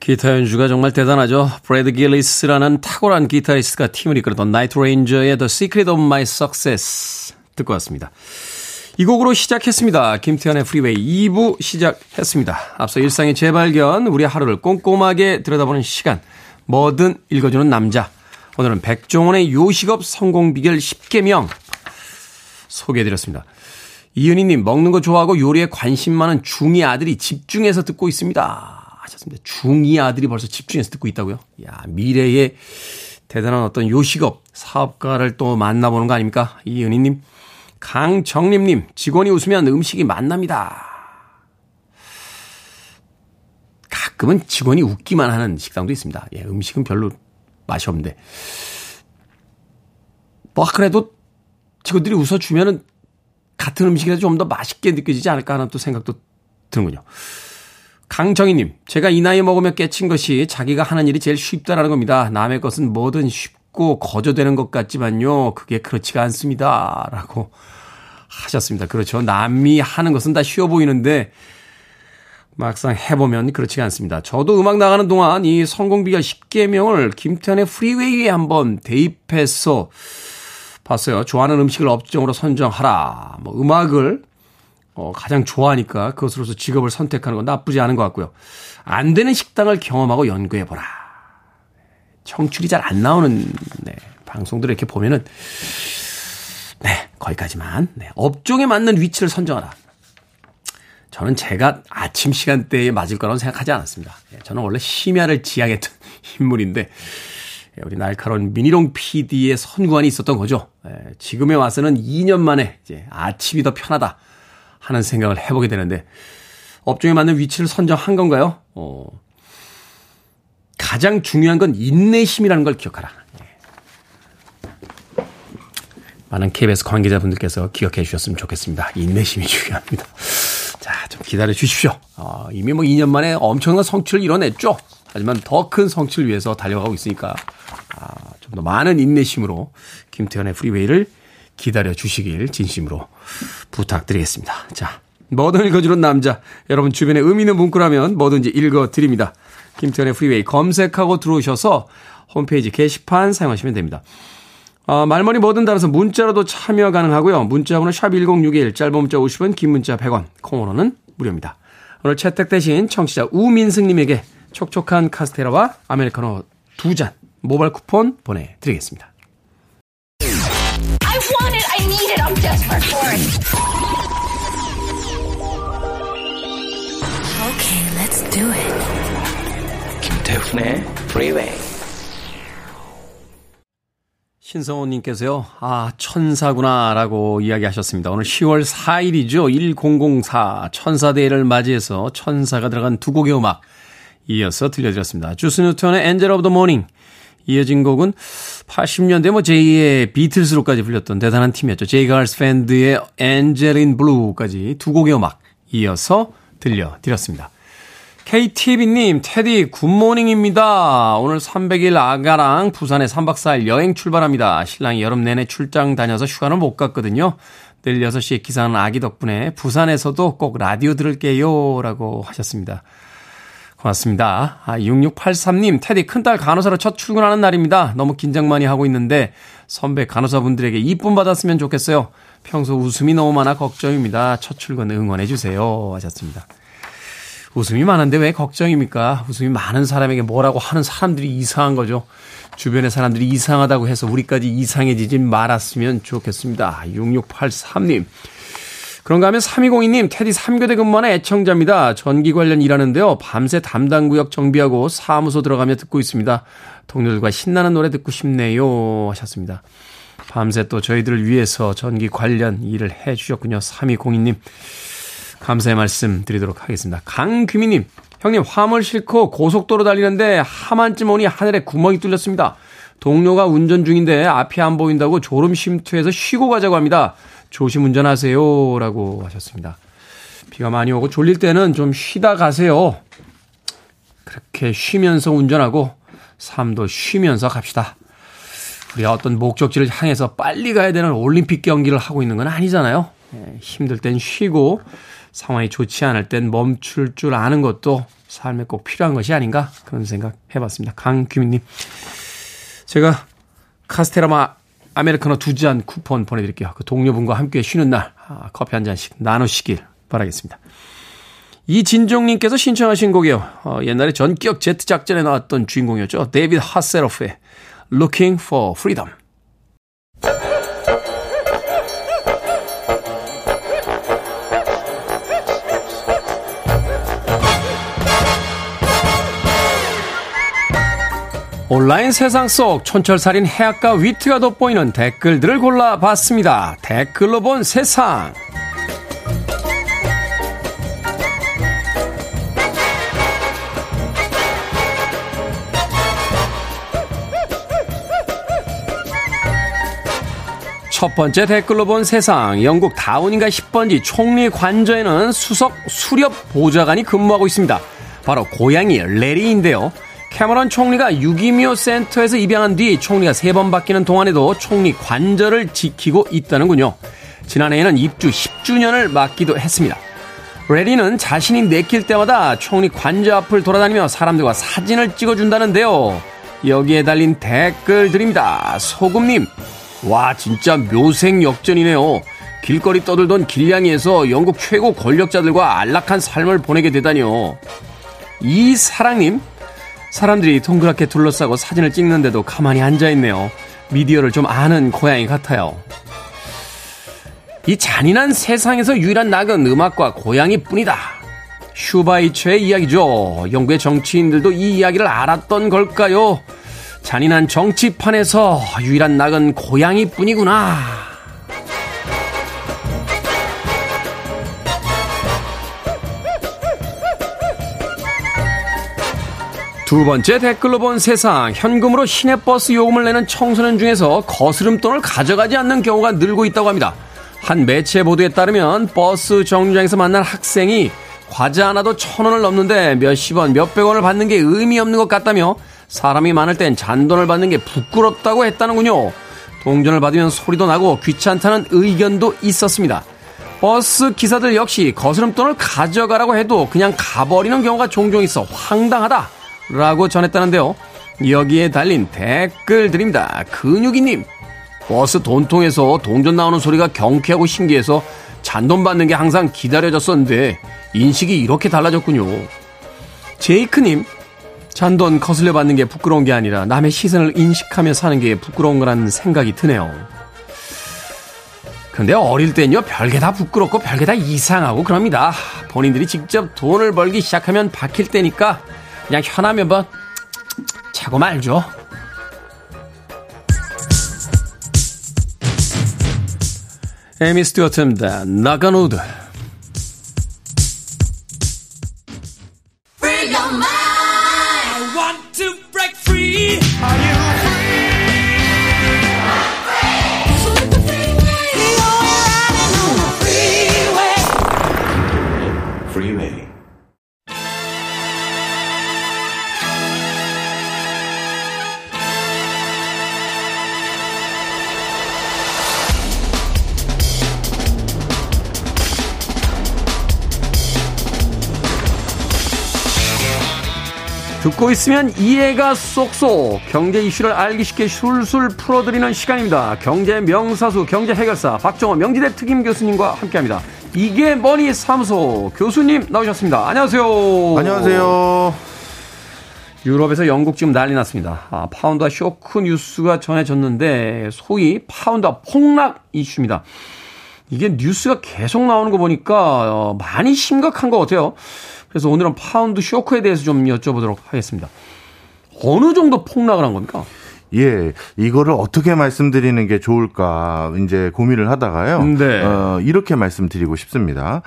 기타 연주가 정말 대단하죠. 브래드 길리스라는 탁월한 기타리스트가 팀을 이끌었던 나이트 레인저의 The Secret of My Success 듣고 왔습니다. 이 곡으로 시작했습니다. 김태현의 프리웨이 2부 시작했습니다. 앞서 일상의 재발견, 우리 하루를 꼼꼼하게 들여다보는 시간, 뭐든 읽어주는 남자. 오늘은 백종원의 요식업 성공 비결 10계명 소개해드렸습니다. 이은희님, 먹는 거 좋아하고 요리에 관심 많은 중2 아들이 집중해서 듣고 있습니다 하셨습니다. 중2 아들이 벌써 집중해서 듣고 있다고요? 야, 미래의 대단한 어떤 요식업 사업가를 또 만나보는 거 아닙니까? 이은희님. 강정림님, 직원이 웃으면 음식이 맛납니다. 가끔은 직원이 웃기만 하는 식당도 있습니다. 예, 음식은 별로 맛이 없는데. 뭐, 그래도 직원들이 웃어주면은 같은 음식이라도 좀 더 맛있게 느껴지지 않을까 하는 또 생각도 드는군요. 강정희님, 제가 이 나이 먹으면 깨친 것이 자기가 하는 일이 제일 쉽다라는 겁니다. 남의 것은 뭐든 쉽고 거저되는 것 같지만요. 그게 그렇지가 않습니다. 라고 하셨습니다. 그렇죠. 남이 하는 것은 다 쉬워 보이는데 막상 해보면 그렇지가 않습니다. 저도 음악 나가는 동안 이 성공비결 10계명을 김태현의 프리웨이에 한번 대입해서 봤어요. 좋아하는 음식을 업종으로 선정하라. 뭐 음악을 가장 좋아하니까 그것으로서 직업을 선택하는 건 나쁘지 않은 것 같고요. 안 되는 식당을 경험하고 연구해보라. 청출이 잘 안 나오는 방송들을 이렇게 보면은 거기까지만. 업종에 맞는 위치를 선정하라. 저는 제가 아침 시간대에 맞을 거라고 생각하지 않았습니다. 저는 원래 심야를 지향했던 인물인데 우리 날카로운 미니롱 PD의 선구안이 있었던 거죠. 지금에 와서는 2년 만에 이제 아침이 더 편하다 하는 생각을 해보게 되는데 업종에 맞는 위치를 선정한 건가요? 가장 중요한 건 인내심이라는 걸 기억하라. 많은 KBS 관계자분들께서 기억해 주셨으면 좋겠습니다. 인내심이 중요합니다. 자, 좀 기다려 주십시오. 이미 2년 만에 엄청난 성취를 이뤄냈죠. 하지만 더 큰 성취를 위해서 달려가고 있으니까 좀 더 많은 인내심으로 김태현의 프리웨이를 기다려 주시길 진심으로 부탁드리겠습니다. 자, 뭐든 읽어주는 남자. 여러분 주변에 의미 있는 문구라면 뭐든지 읽어드립니다. 김태현의 프리웨이 검색하고 들어오셔서 홈페이지 게시판 사용하시면 됩니다. 말머리 뭐든 따라서 문자로도 참여 가능하고요. 문자번호 샵 1061, 짧은 문자 50원, 긴 문자 100원, 콩으로는 무료입니다. 오늘 채택 대신 청취자 우민승님에게 촉촉한 카스테라와 아메리카노 2잔 모바일 쿠폰 보내드리겠습니다. I want it, I need it, I'm desperate for it. Okay, let's do it. 김태훈의 프리웨이. 신성호님께서요. 아, 천사구나라고 이야기하셨습니다. 오늘 10월 4일이죠. 1004 천사데이를 맞이해서 천사가 들어간 두 곡의 음악 이어서 들려드렸습니다. 주스 뉴턴의 엔젤 오브 더 모닝, 이어진 곡은 80년대 뭐 제2의 비틀스로까지 불렸던 대단한 팀이었죠. 제이 갈스 밴드의 엔젤인 블루까지 두 곡의 음악 이어서 들려드렸습니다. KTV님, 테디 굿모닝입니다. 오늘 300일 아가랑 부산에 3박 4일 여행 출발합니다. 신랑이 여름 내내 출장 다녀서 휴가는 못 갔거든요. 내일 6시에 기상하는 아기 덕분에 부산에서도 꼭 라디오 들을게요 라고 하셨습니다. 고맙습니다. 6683님, 테디 큰딸 간호사로 첫 출근하는 날입니다. 너무 긴장 많이 하고 있는데 선배 간호사분들에게 이쁨 받았으면 좋겠어요. 평소 웃음이 너무 많아 걱정입니다. 첫 출근 응원해 주세요 하셨습니다. 웃음이 많은데 왜 걱정입니까? 웃음이 많은 사람에게 뭐라고 하는 사람들이 이상한 거죠. 주변의 사람들이 이상하다고 해서 우리까지 이상해지지 말았으면 좋겠습니다. 6683님. 그런가 하면 3202님, 테디 3교대 근무하는 애청자입니다. 전기 관련 일하는데요. 밤새 담당 구역 정비하고 사무소 들어가며 듣고 있습니다. 동료들과 신나는 노래 듣고 싶네요 하셨습니다. 밤새 또 저희들을 위해서 전기 관련 일을 해 주셨군요. 3202님. 감사의 말씀 드리도록 하겠습니다. 강규민님, 형님 화물 싣고 고속도로 달리는데 하만쯤 오니 하늘에 구멍이 뚫렸습니다. 동료가 운전 중인데 앞이 안 보인다고 졸음 쉼터에서 쉬고 가자고 합니다. 조심 운전하세요. 라고 하셨습니다. 비가 많이 오고 졸릴 때는 좀 쉬다 가세요. 그렇게 쉬면서 운전하고 삶도 쉬면서 갑시다. 우리가 어떤 목적지를 향해서 빨리 가야 되는 올림픽 경기를 하고 있는 건 아니잖아요. 힘들 땐 쉬고 상황이 좋지 않을 땐 멈출 줄 아는 것도 삶에 꼭 필요한 것이 아닌가 그런 생각 해봤습니다. 강규민님, 제가 카스테라마 아메리카노 2잔 쿠폰 보내드릴게요. 그 동료분과 함께 쉬는 날 커피 한 잔씩 나누시길 바라겠습니다. 이진종님께서 신청하신 곡이요. 옛날에 전격 제트 작전에 나왔던 주인공이었죠. 데이비드 하세로프의 Looking for Freedom. 온라인 세상 속 촌철살인 해악과 위트가 돋보이는 댓글들을 골라봤습니다. 댓글로 본 세상. 첫 번째 댓글로 본 세상. 영국 다운인가 10번지 총리 관저에는 수석 수렵 보좌관이 근무하고 있습니다. 바로 고양이 레리인데요. 캐머런 총리가 6.25 센터에서 입양한 뒤 총리가 3번 바뀌는 동안에도 총리 관저를 지키고 있다는군요. 지난해에는 입주 10주년을 맞기도 했습니다. 레리는 자신이 내킬 때마다 총리 관저 앞을 돌아다니며 사람들과 사진을 찍어준다는데요. 여기에 달린 댓글들입니다. 소금님, 와 진짜 묘생역전이네요. 길거리 떠들던 길냥이에서 영국 최고 권력자들과 안락한 삶을 보내게 되다니요. 이사랑님, 사람들이 동그랗게 둘러싸고 사진을 찍는데도 가만히 앉아있네요. 미디어를 좀 아는 고양이 같아요. 이 잔인한 세상에서 유일한 낙은 음악과 고양이뿐이다. 슈바이처의 이야기죠. 영국의 정치인들도 이 이야기를 알았던 걸까요? 잔인한 정치판에서 유일한 낙은 고양이뿐이구나. 두 번째 댓글로 본 세상. 현금으로 시내버스 요금을 내는 청소년 중에서 거스름돈을 가져가지 않는 경우가 늘고 있다고 합니다. 한 매체 보도에 따르면 버스 정류장에서 만난 학생이 과자 하나도 1,000원을 넘는데 몇십 원, 몇백 원을 받는 게 의미 없는 것 같다며 사람이 많을 땐 잔돈을 받는 게 부끄럽다고 했다는군요. 동전을 받으면 소리도 나고 귀찮다는 의견도 있었습니다. 버스 기사들 역시 거스름돈을 가져가라고 해도 그냥 가버리는 경우가 종종 있어 황당하다. 라고 전했다는데요. 여기에 달린 댓글들입니다. 근육이님, 버스 돈통에서 동전 나오는 소리가 경쾌하고 신기해서 잔돈 받는 게 항상 기다려졌었는데 인식이 이렇게 달라졌군요. 제이크님, 잔돈 거슬려 받는 게 부끄러운 게 아니라 남의 시선을 인식하며 사는 게 부끄러운 거라는 생각이 드네요. 근데 어릴 땐요 별게 다 부끄럽고 별게 다 이상하고 그럽니다. 본인들이 직접 돈을 벌기 시작하면 박힐 때니까 그냥 현하면 뭐 차고 말죠. 에미 스튜어트입니다. 나가노드. 듣고 있으면 이해가 쏙쏙. 경제 이슈를 알기 쉽게 술술 풀어드리는 시간입니다. 경제 명사수, 경제 해결사 박정호 명지대 특임 교수님과 함께합니다. 이게 뭐니 사무소 교수님 나오셨습니다. 안녕하세요. 안녕하세요. 유럽에서 영국 지금 난리 났습니다. 파운드와 쇼크 뉴스가 전해졌는데 소위 파운드와 폭락 이슈입니다. 이게 뉴스가 계속 나오는 거 보니까 많이 심각한 것 같아요. 그래서 오늘은 파운드 쇼크에 대해서 좀 여쭤보도록 하겠습니다. 어느 정도 폭락을 한 겁니까? 예, 이거를 어떻게 말씀드리는 게 좋을까 이제 고민을 하다가요. 네. 이렇게 말씀드리고 싶습니다.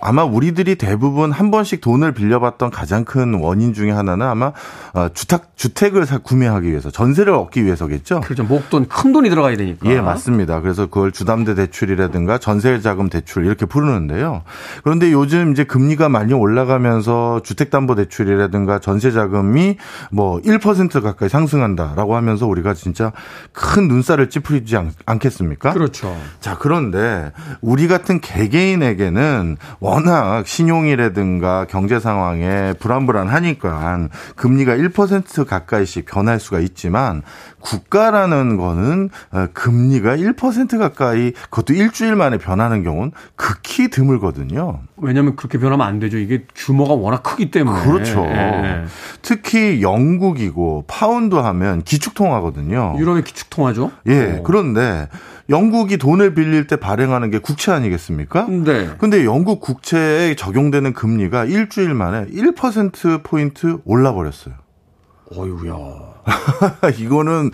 아마 우리들이 대부분 한 번씩 돈을 빌려봤던 가장 큰 원인 중에 하나는 아마 주택을 구매하기 위해서, 전세를 얻기 위해서겠죠. 그렇죠. 목돈, 큰 돈이 들어가야 되니까. 예, 맞습니다. 그래서 그걸 주담대 대출이라든가 전세자금 대출 이렇게 부르는데요. 그런데 요즘 이제 금리가 많이 올라가면서 주택담보대출이라든가 전세자금이 뭐 1% 가까이 상승한다라고 하면서 우리가 진짜 큰 눈살을 찌푸리지 않겠습니까? 그렇죠. 자, 그런데 우리 같은 개개인에게는 워낙 신용이라든가 경제 상황에 불안불안하니까 금리가 1% 가까이씩 변할 수가 있지만, 국가라는 거는 금리가 1% 가까이, 그것도 일주일 만에 변하는 경우는 극히 드물거든요. 왜냐하면 그렇게 변하면 안 되죠. 이게 규모가 워낙 크기 때문에. 그렇죠. 예. 특히 영국이고 파운드 하면 기축통화거든요. 유럽의 기축통화죠. 예. 오. 그런데 영국이 돈을 빌릴 때 발행하는 게 국채 아니겠습니까? 네. 근데 영국 국채에 적용되는 금리가 일주일 만에 1%포인트 올라버렸어요. 어이구야. 이거는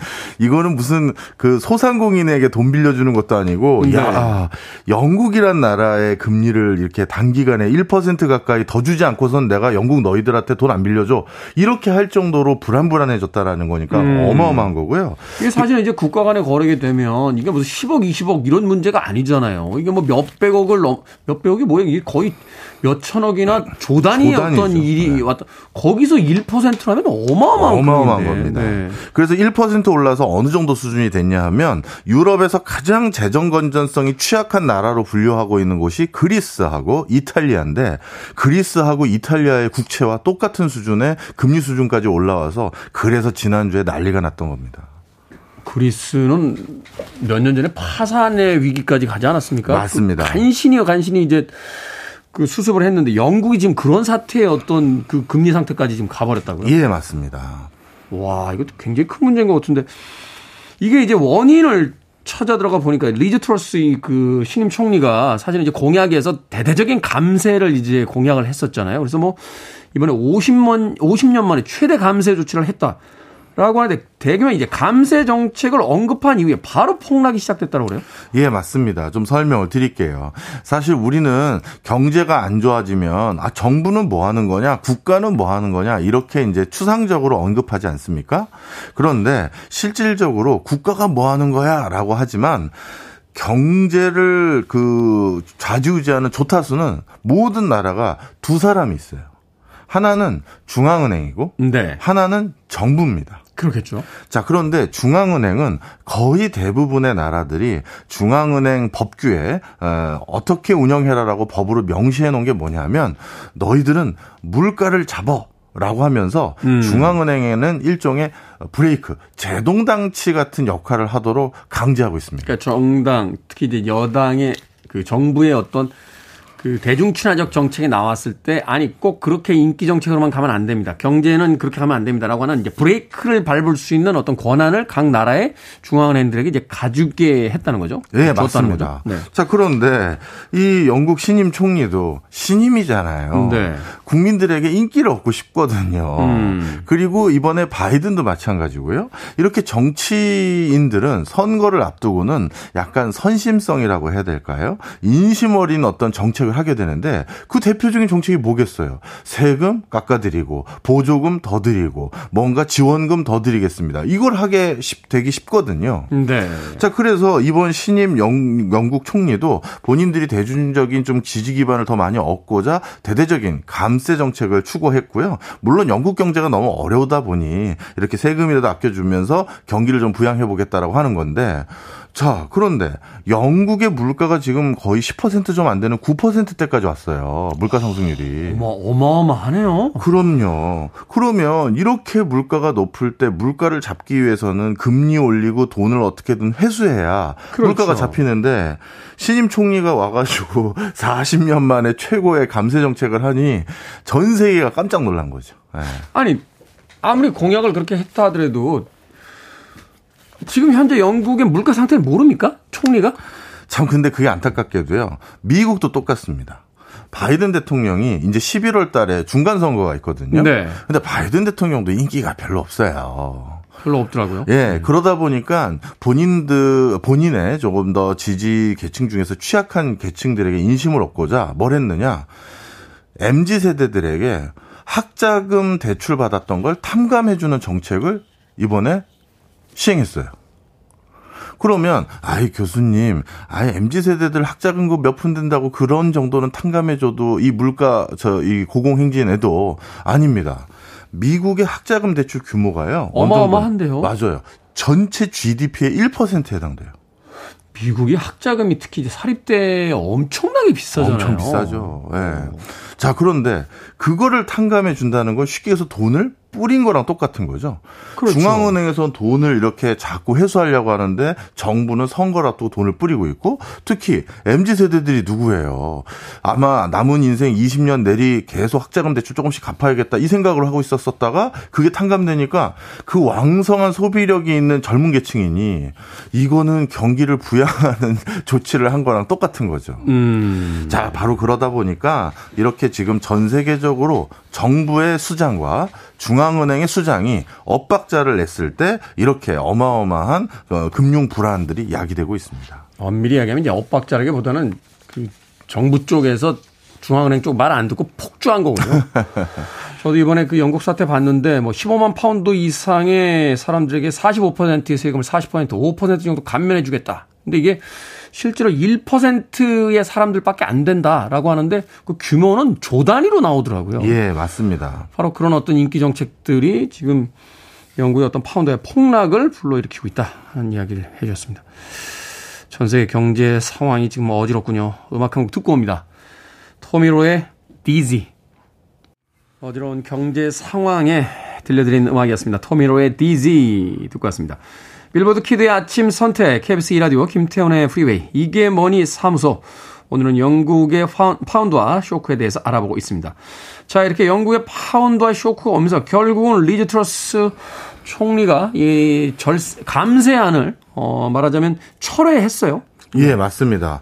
무슨 그 소상공인에게 돈 빌려주는 것도 아니고, 네. 야, 영국이란 나라의 금리를 이렇게 단기간에 1% 가까이 더 주지 않고선 내가 영국 너희들한테 돈 안 빌려줘, 이렇게 할 정도로 불안불안해졌다라는 거니까 어마어마한 거고요. 이게 사실 이제 국가 간에 거래게 되면 이게 무슨 10억, 20억 이런 문제가 아니잖아요. 이게 뭐 몇백억이 뭐야? 이게 거의 몇천억이나 조단위의 어떤 일이, 네. 왔다. 거기서 1%라면 어마어마한 겁니다. 네. 그래서 1% 올라서 어느 정도 수준이 됐냐 하면, 유럽에서 가장 재정 건전성이 취약한 나라로 분류하고 있는 곳이 그리스하고 이탈리아인데, 그리스하고 이탈리아의 국채와 똑같은 수준의 금리 수준까지 올라와서, 그래서 지난주에 난리가 났던 겁니다. 그리스는 몇 년 전에 파산의 위기까지 가지 않았습니까? 맞습니다. 그 간신히 이제 그 수습을 했는데, 영국이 지금 그런 사태의 어떤 그 금리 상태까지 지금 가버렸다고요? 예, 맞습니다. 와, 이것도 굉장히 큰 문제인 것 같은데, 이게 이제 원인을 찾아 들어가 보니까 리즈 트러스 그 신임 총리가 사실 이제 공약에서 대대적인 감세를 이제 공약을 했었잖아요. 그래서 뭐 이번에 50년 만에 최대 감세 조치를 했다라고 하는데, 대규모 이제 감세 정책을 언급한 이후에 바로 폭락이 시작됐다고 그래요? 예, 맞습니다. 좀 설명을 드릴게요. 사실 우리는 경제가 안 좋아지면 정부는 뭐 하는 거냐, 국가는 뭐 하는 거냐, 이렇게 이제 추상적으로 언급하지 않습니까? 그런데 실질적으로 국가가 뭐 하는 거야라고 하지만, 경제를 그 좌지우지하는 조타수는 모든 나라가 두 사람이 있어요. 하나는 중앙은행이고, 네. 하나는 정부입니다. 그렇겠죠. 자, 그런데 중앙은행은 거의 대부분의 나라들이 중앙은행 법규에 어떻게 운영해라라고 법으로 명시해 놓은 게 뭐냐면, 너희들은 물가를 잡아라고 하면서 중앙은행에는 일종의 브레이크, 제동장치 같은 역할을 하도록 강제하고 있습니다. 그러니까 정당, 특히 이제 여당의 그 정부의 어떤 그 대중 친화적 정책이 나왔을 때, 아니 꼭 그렇게 인기 정책으로만 가면 안 됩니다, 경제는 그렇게 가면 안 됩니다라고 하는 이제 브레이크를 밟을 수 있는 어떤 권한을 각 나라의 중앙은행들에게 이제 가주게 했다는 거죠. 네, 맞습니다. 거죠? 네. 자, 그런데 이 영국 신임 총리도 신임이잖아요. 네. 국민들에게 인기를 얻고 싶거든요. 그리고 이번에 바이든도 마찬가지고요. 이렇게 정치인들은 선거를 앞두고는 약간 선심성이라고 해야 될까요? 인심 어린 어떤 정책을 하게 되는데, 그 대표적인 정책이 뭐겠어요? 세금 깎아드리고 보조금 더 드리고 뭔가 지원금 더 드리겠습니다. 이걸 하게 되기 쉽거든요. 네. 자, 그래서 이번 신임 영국 총리도 본인들이 대중적인 좀 지지 기반을 더 많이 얻고자 대대적인 감세 정책을 추구했고요. 물론 영국 경제가 너무 어려우다 보니 이렇게 세금이라도 아껴주면서 경기를 좀 부양해보겠다라고 하는 건데, 자, 그런데 영국의 물가가 지금 거의 10% 좀 안 되는 9%대까지 왔어요. 물가 상승률이. 어마어마하네요. 그럼요. 그러면 이렇게 물가가 높을 때 물가를 잡기 위해서는 금리 올리고 돈을 어떻게든 회수해야, 그렇죠. 물가가 잡히는데, 신임 총리가 와가지고 40년 만에 최고의 감세 정책을 하니 전 세계가 깜짝 놀란 거죠. 네. 아니, 아무리 공약을 그렇게 했다 하더라도 지금 현재 영국의 물가 상태를 모릅니까? 총리가? 참, 근데 그게 안타깝게도요, 미국도 똑같습니다. 바이든 대통령이 이제 11월 달에 중간 선거가 있거든요. 네. 근데 바이든 대통령도 인기가 별로 없어요. 별로 없더라고요. 예, 그러다 보니까 본인의 조금 더 지지 계층 중에서 취약한 계층들에게 인심을 얻고자 뭘 했느냐. MZ 세대들에게 학자금 대출 받았던 걸 탐감해주는 정책을 이번에 시행했어요. 그러면 아이 교수님, 아이 MZ 세대들 학자금 몇 푼 된다고 그런 정도는 탕감해줘도 이 물가 이 고공행진에도 아닙니다. 미국의 학자금 대출 규모가요. 어마어마한데요. 맞아요. 전체 GDP의 1%에 해당돼요. 미국이 학자금이 특히 이제 사립대에 엄청나게 비싸잖아요. 엄청 비싸죠. 네. 자, 그런데 그거를 탕감해 준다는 건 쉽게 해서 돈을 뿌린 거랑 똑같은 거죠. 그렇죠. 중앙은행에서는 돈을 이렇게 자꾸 회수하려고 하는데 정부는 선거라고 돈을 뿌리고 있고, 특히 MZ세대들이 누구예요. 아마 남은 인생 20년 내리 계속 학자금 대출 조금씩 갚아야겠다 이 생각을 하고 있었다가 그게 탕감되니까 그 왕성한 소비력이 있는 젊은 계층이니 이거는 경기를 부양하는 조치를 한 거랑 똑같은 거죠. 자, 바로 그러다 보니까 이렇게 지금 전 세계적으로 정부의 수장과 중앙은행의 수장이 엇박자를 냈을 때 이렇게 어마어마한 금융 불안들이 야기되고 있습니다. 엄밀히 이야기하면 이제 엇박자라기보다는 그 정부 쪽에서 중앙은행 쪽 말 안 듣고 폭주한 거군요. 저도 이번에 그 영국 사태 봤는데 뭐 15만 파운드 이상의 사람들에게 45%의 세금을 40% 5% 정도 감면해 주겠다. 근데 이게 실제로 1%의 사람들밖에 안 된다라고 하는데 그 규모는 조 단위로 나오더라고요. 예, 맞습니다. 바로 그런 어떤 인기 정책들이 지금 영국의 어떤 파운드의 폭락을 불러일으키고 있다는 이야기를 해 주셨습니다. 전 세계 경제 상황이 지금 어지럽군요. 음악 한 곡 듣고 옵니다. 토미로의 디지. 어지러운 경제 상황에 들려드린 음악이었습니다. 토미로의 디지 듣고 왔습니다. 빌보드 키드의 아침 선택, KBS 2라디오, 김태원의 프리웨이, 이게 뭐니 사무소. 오늘은 영국의 파운드와 쇼크에 대해서 알아보고 있습니다. 자, 이렇게 영국의 파운드와 쇼크가 오면서 결국은 리즈 트러스 총리가 이 감세안을, 말하자면 철회했어요. 예, 맞습니다.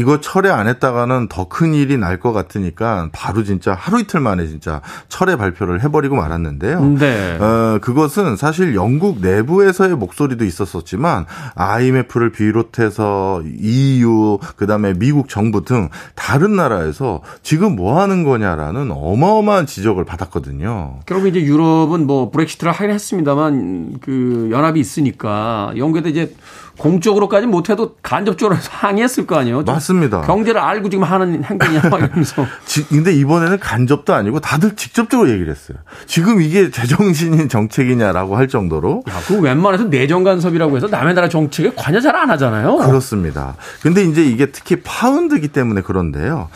이거 철회 안 했다가는 더 큰 일이 날 것 같으니까 바로 진짜 하루 이틀 만에 진짜 철회 발표를 해버리고 말았는데요. 네. 그것은 사실 영국 내부에서의 목소리도 있었었지만 IMF를 비롯해서 EU, 그다음에 미국 정부 등 다른 나라에서 지금 뭐 하는 거냐라는 어마어마한 지적을 받았거든요. 결국 이제 유럽은 뭐 브렉시트를 하긴 했습니다만 그 연합이 있으니까 영국에도 이제 공적으로까지 못해도 간접적으로 항의했을 거 아니에요. 맞습니다. 경제를 알고 지금 하는 행동이냐 막 이러면서. 근데 이번에는 간접도 아니고 다들 직접적으로 얘기를 했어요. 지금 이게 제정신인 정책이냐라고 할 정도로. 야, 그거 웬만해서 내정 간섭이라고 해서 남의 나라 정책에 관여 잘 안 하잖아요. 그렇습니다. 근데 이제 이게 특히 파운드이기 때문에 그런데요.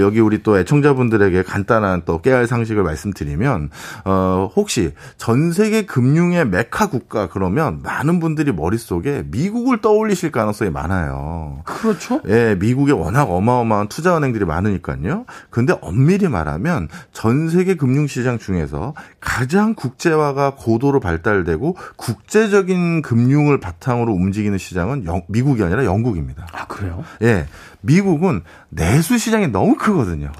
여기 우리 또 애청자분들에게 간단한 또 깨알 상식을 말씀드리면, 혹시 전 세계 금융의 메카 국가 그러면 많은 분들이 머릿속에 미국을 떠올리실 가능성이 많아요. 그렇죠? 예, 미국에 워낙 어마어마한 투자 은행들이 많으니까요. 근데 엄밀히 말하면 전 세계 금융 시장 중에서 가장 국제화가 고도로 발달되고 국제적인 금융을 바탕으로 움직이는 시장은 미국이 아니라 영국입니다. 아, 그래요? 예. 미국은 내수 시장이 너무 크거든요.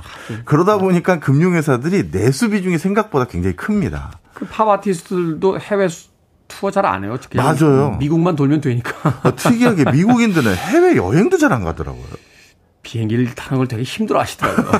그러다 보니까 금융회사들이 내수 비중이 생각보다 굉장히 큽니다. 그 팝 아티스트들도 해외 투어 잘 안 해요. 맞아요. 미국만 돌면 되니까. 특이하게 미국인들은 해외 여행도 잘 안 가더라고요. 비행기를 타는 걸 되게 힘들어하시더라고요.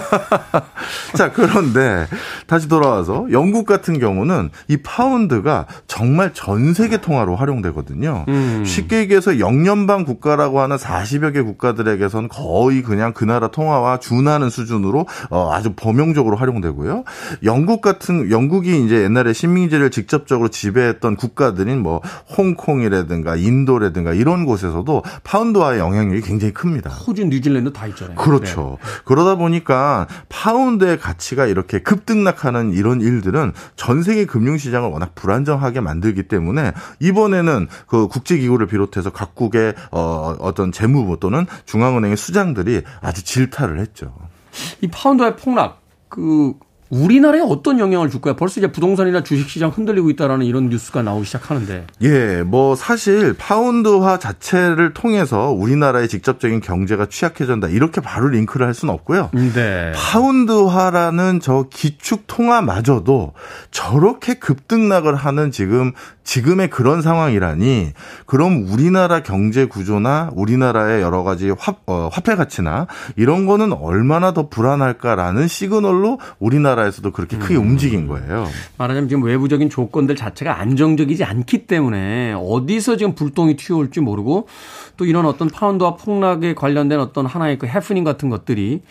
자, 그런데 다시 돌아와서 영국 같은 경우는 이 파운드가 정말 전 세계 통화로 활용되거든요. 쉽게 얘기해서 영연방 국가라고 하는 40여 개 국가들에게선 거의 그냥 그 나라 통화와 준하는 수준으로 아주 범용적으로 활용되고요. 영국이 이제 옛날에 식민지를 직접적으로 지배했던 국가들인 뭐 홍콩이라든가 인도라든가 이런 곳에서도 파운드와의 영향력이 굉장히 큽니다. 호주, 뉴질랜드 다 있잖아요. 그렇죠. 네. 그러다 보니까 파운드의 가치가 이렇게 급등락하는 이런 일들은 전 세계 금융시장을 워낙 불안정하게 만들기 때문에 이번에는 그 국제기구를 비롯해서 각국의 어떤 재무부 또는 중앙은행의 수장들이 아주 질타를 했죠. 이 파운드의 폭락, 그 우리나라에 어떤 영향을 줄 거야? 벌써 이제 부동산이나 주식시장 흔들리고 있다라는 이런 뉴스가 나오기 시작하는데. 예, 뭐 사실 파운드화 자체를 통해서 우리나라의 직접적인 경제가 취약해진다 이렇게 바로 링크를 할 수는 없고요. 네. 파운드화라는 저 기축통화마저도 저렇게 급등락을 하는 지금의 그런 상황이라니, 그럼 우리나라 경제 구조나 우리나라의 여러 가지 화폐 가치나 이런 거는 얼마나 더 불안할까라는 시그널로 우리나라에서도 그렇게 크게 움직인 거예요. 말하자면 지금 외부적인 조건들 자체가 안정적이지 않기 때문에 어디서 지금 불똥이 튀어올지 모르고, 또 이런 어떤 파운드와 폭락에 관련된 어떤 하나의 그 해프닝 같은 것들이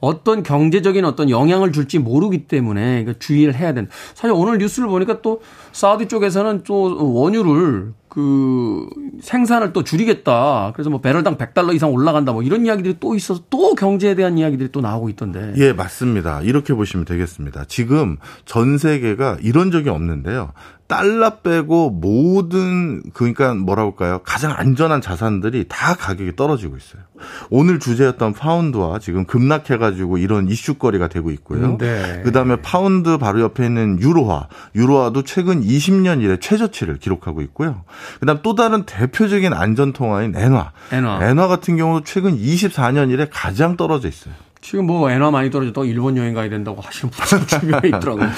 어떤 경제적인 어떤 영향을 줄지 모르기 때문에 주의를 해야 된다. 사실 오늘 뉴스를 보니까 또 사우디 쪽에서는 또 원유를 그 생산을 또 줄이겠다. 그래서 뭐 배럴당 $100 이상 올라간다. 뭐 이런 이야기들이 또 있어서 또 경제에 대한 이야기들이 또 나오고 있던데. 예, 맞습니다. 이렇게 보시면 되겠습니다. 지금 전 세계가 이런 적이 없는데요. 달러 빼고 모든, 그러니까 뭐라고 할까요? 가장 안전한 자산들이 다 가격이 떨어지고 있어요. 오늘 주제였던 파운드와 지금 급락해가지고 이런 이슈거리가 되고 있고요. 네. 그다음에 파운드 바로 옆에 있는 유로화도 최근 20년 이래 최저치를 기록하고 있고요. 그다음 또 다른 대표적인 안전통화인 엔화 같은 경우도 최근 24년 이래 가장 떨어져 있어요. 지금 뭐 엔화 많이 떨어졌다고 일본 여행 가야 된다고 하시는 분들이 있더라고요.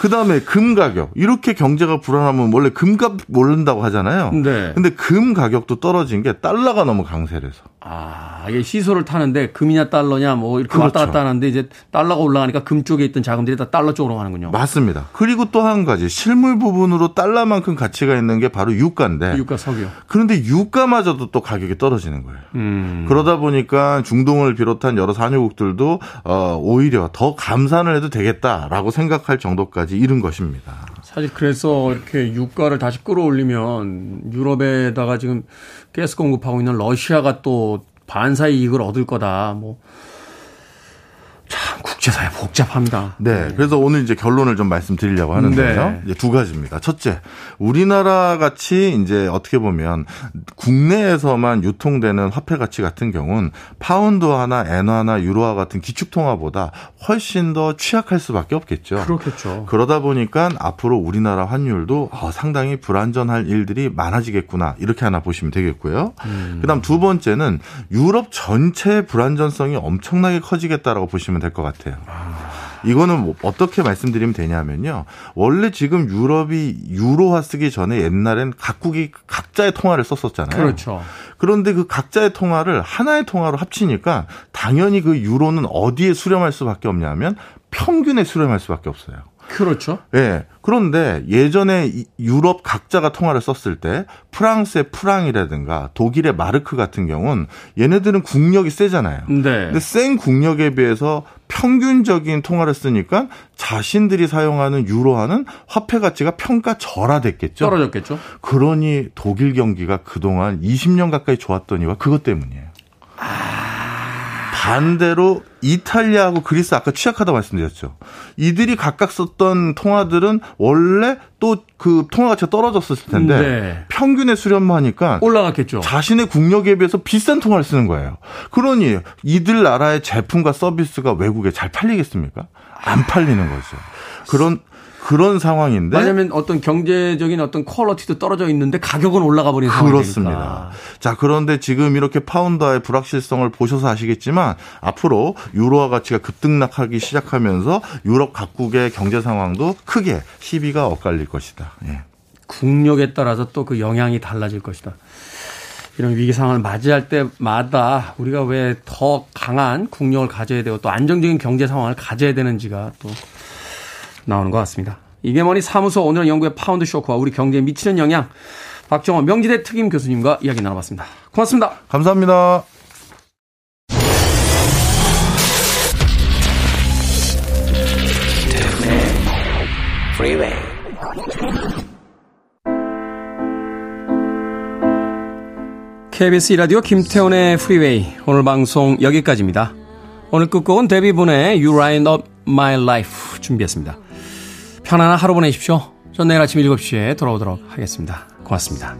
그다음에 금 가격. 이렇게 경제가 불안하면 원래 금값 오른다고 하잖아요. 네. 근데 금 가격도 떨어진 게 달러가 너무 강세를 해서. 아, 이게 시소를 타는데 금이냐 달러냐 뭐 이렇게 그렇죠. 왔다 갔다 하는데 이제 달러가 올라가니까 금 쪽에 있던 자금들이 다 달러 쪽으로 가는군요. 맞습니다. 그리고 또 한 가지 실물 부분으로 달러만큼 가치가 있는 게 바로 유가인데. 유가, 석유. 그런데 유가마저도 또 가격이 떨어지는 거예요. 그러다 보니까 중동을 비롯한 여러 산유국들도 오히려 더 감산을 해도 되겠다라고 생각할 정도까지 이른 것입니다. 사실 그래서 이렇게 유가를 다시 끌어올리면 유럽에다가 지금 가스 공급하고 있는 러시아가 또 반사의 이익을 얻을 거다. 뭐 참 국제사회 복잡합니다. 네, 그래서 오늘 이제 결론을 좀 말씀드리려고 하는데요. 네. 이제 두 가지입니다. 첫째, 우리나라 같이 이제 어떻게 보면 국내에서만 유통되는 화폐 가치 같은 경우는 파운드화나 엔화나 유로화 같은 기축통화보다 훨씬 더 취약할 수밖에 없겠죠. 그렇겠죠. 그러다 보니까 앞으로 우리나라 환율도 상당히 불안전할 일들이 많아지겠구나 이렇게 하나 보시면 되겠고요. 그다음 두 번째는 유럽 전체의 불안전성이 엄청나게 커지겠다라고 보시면 될 것 같아요. 이거는 뭐 어떻게 말씀드리면 되냐면요. 원래 지금 유럽이 유로화 쓰기 전에 옛날엔 각국이 각자의 통화를 썼었잖아요. 그렇죠. 그런데 그 각자의 통화를 하나의 통화로 합치니까 당연히 그 유로는 어디에 수렴할 수밖에 없냐면 평균에 수렴할 수밖에 없어요. 그렇죠. 예. 그런데 예전에 유럽 각자가 통화를 썼을 때 프랑스의 프랑이라든가 독일의 마르크 같은 경우는 얘네들은 국력이 세잖아요. 네. 근데 센 국력에 비해서 평균적인 통화를 쓰니까 자신들이 사용하는 유로화는 화폐 가치가 평가절하됐겠죠. 떨어졌겠죠. 그러니 독일 경기가 그동안 20년 가까이 좋았던 이유가 그것 때문이에요. 반대로 이탈리아하고 그리스 아까 취약하다고 말씀드렸죠. 이들이 각각 썼던 통화들은 원래 또 그 통화 가치가 떨어졌을 텐데 네. 평균에 수렴하니까 올라갔겠죠. 자신의 국력에 비해서 비싼 통화를 쓰는 거예요. 그러니 이들 나라의 제품과 서비스가 외국에 잘 팔리겠습니까? 안 팔리는 거죠. 그런 상황인데. 왜냐하면 어떤 경제적인 어떤 퀄리티도 떨어져 있는데 가격은 올라가 버리는 상황이니까. 그렇습니다. 자, 그런데 지금 이렇게 파운드화의 불확실성을 보셔서 아시겠지만 앞으로 유로화 가치가 급등락하기 시작하면서 유럽 각국의 경제 상황도 크게 시비가 엇갈릴 것이다. 예. 국력에 따라서 또 그 영향이 달라질 것이다. 이런 위기 상황을 맞이할 때마다 우리가 왜 더 강한 국력을 가져야 되고 또 안정적인 경제 상황을 가져야 되는지가 또 나오는 것 같습니다. 이게 뭐니 사무소 오늘은 연구의 파운드 쇼크와 우리 경제에 미치는 영향, 박정원 명지대 특임 교수님과 이야기 나눠봤습니다. 고맙습니다. 감사합니다. KBS 라디오 김태훈의 프리웨이 오늘 방송 여기까지입니다. 오늘 끝곡은 데뷔분의 You Light Up My Life 준비했습니다. 편안한 하루 보내십시오. 전 내일 아침 7시에 돌아오도록 하겠습니다. 고맙습니다.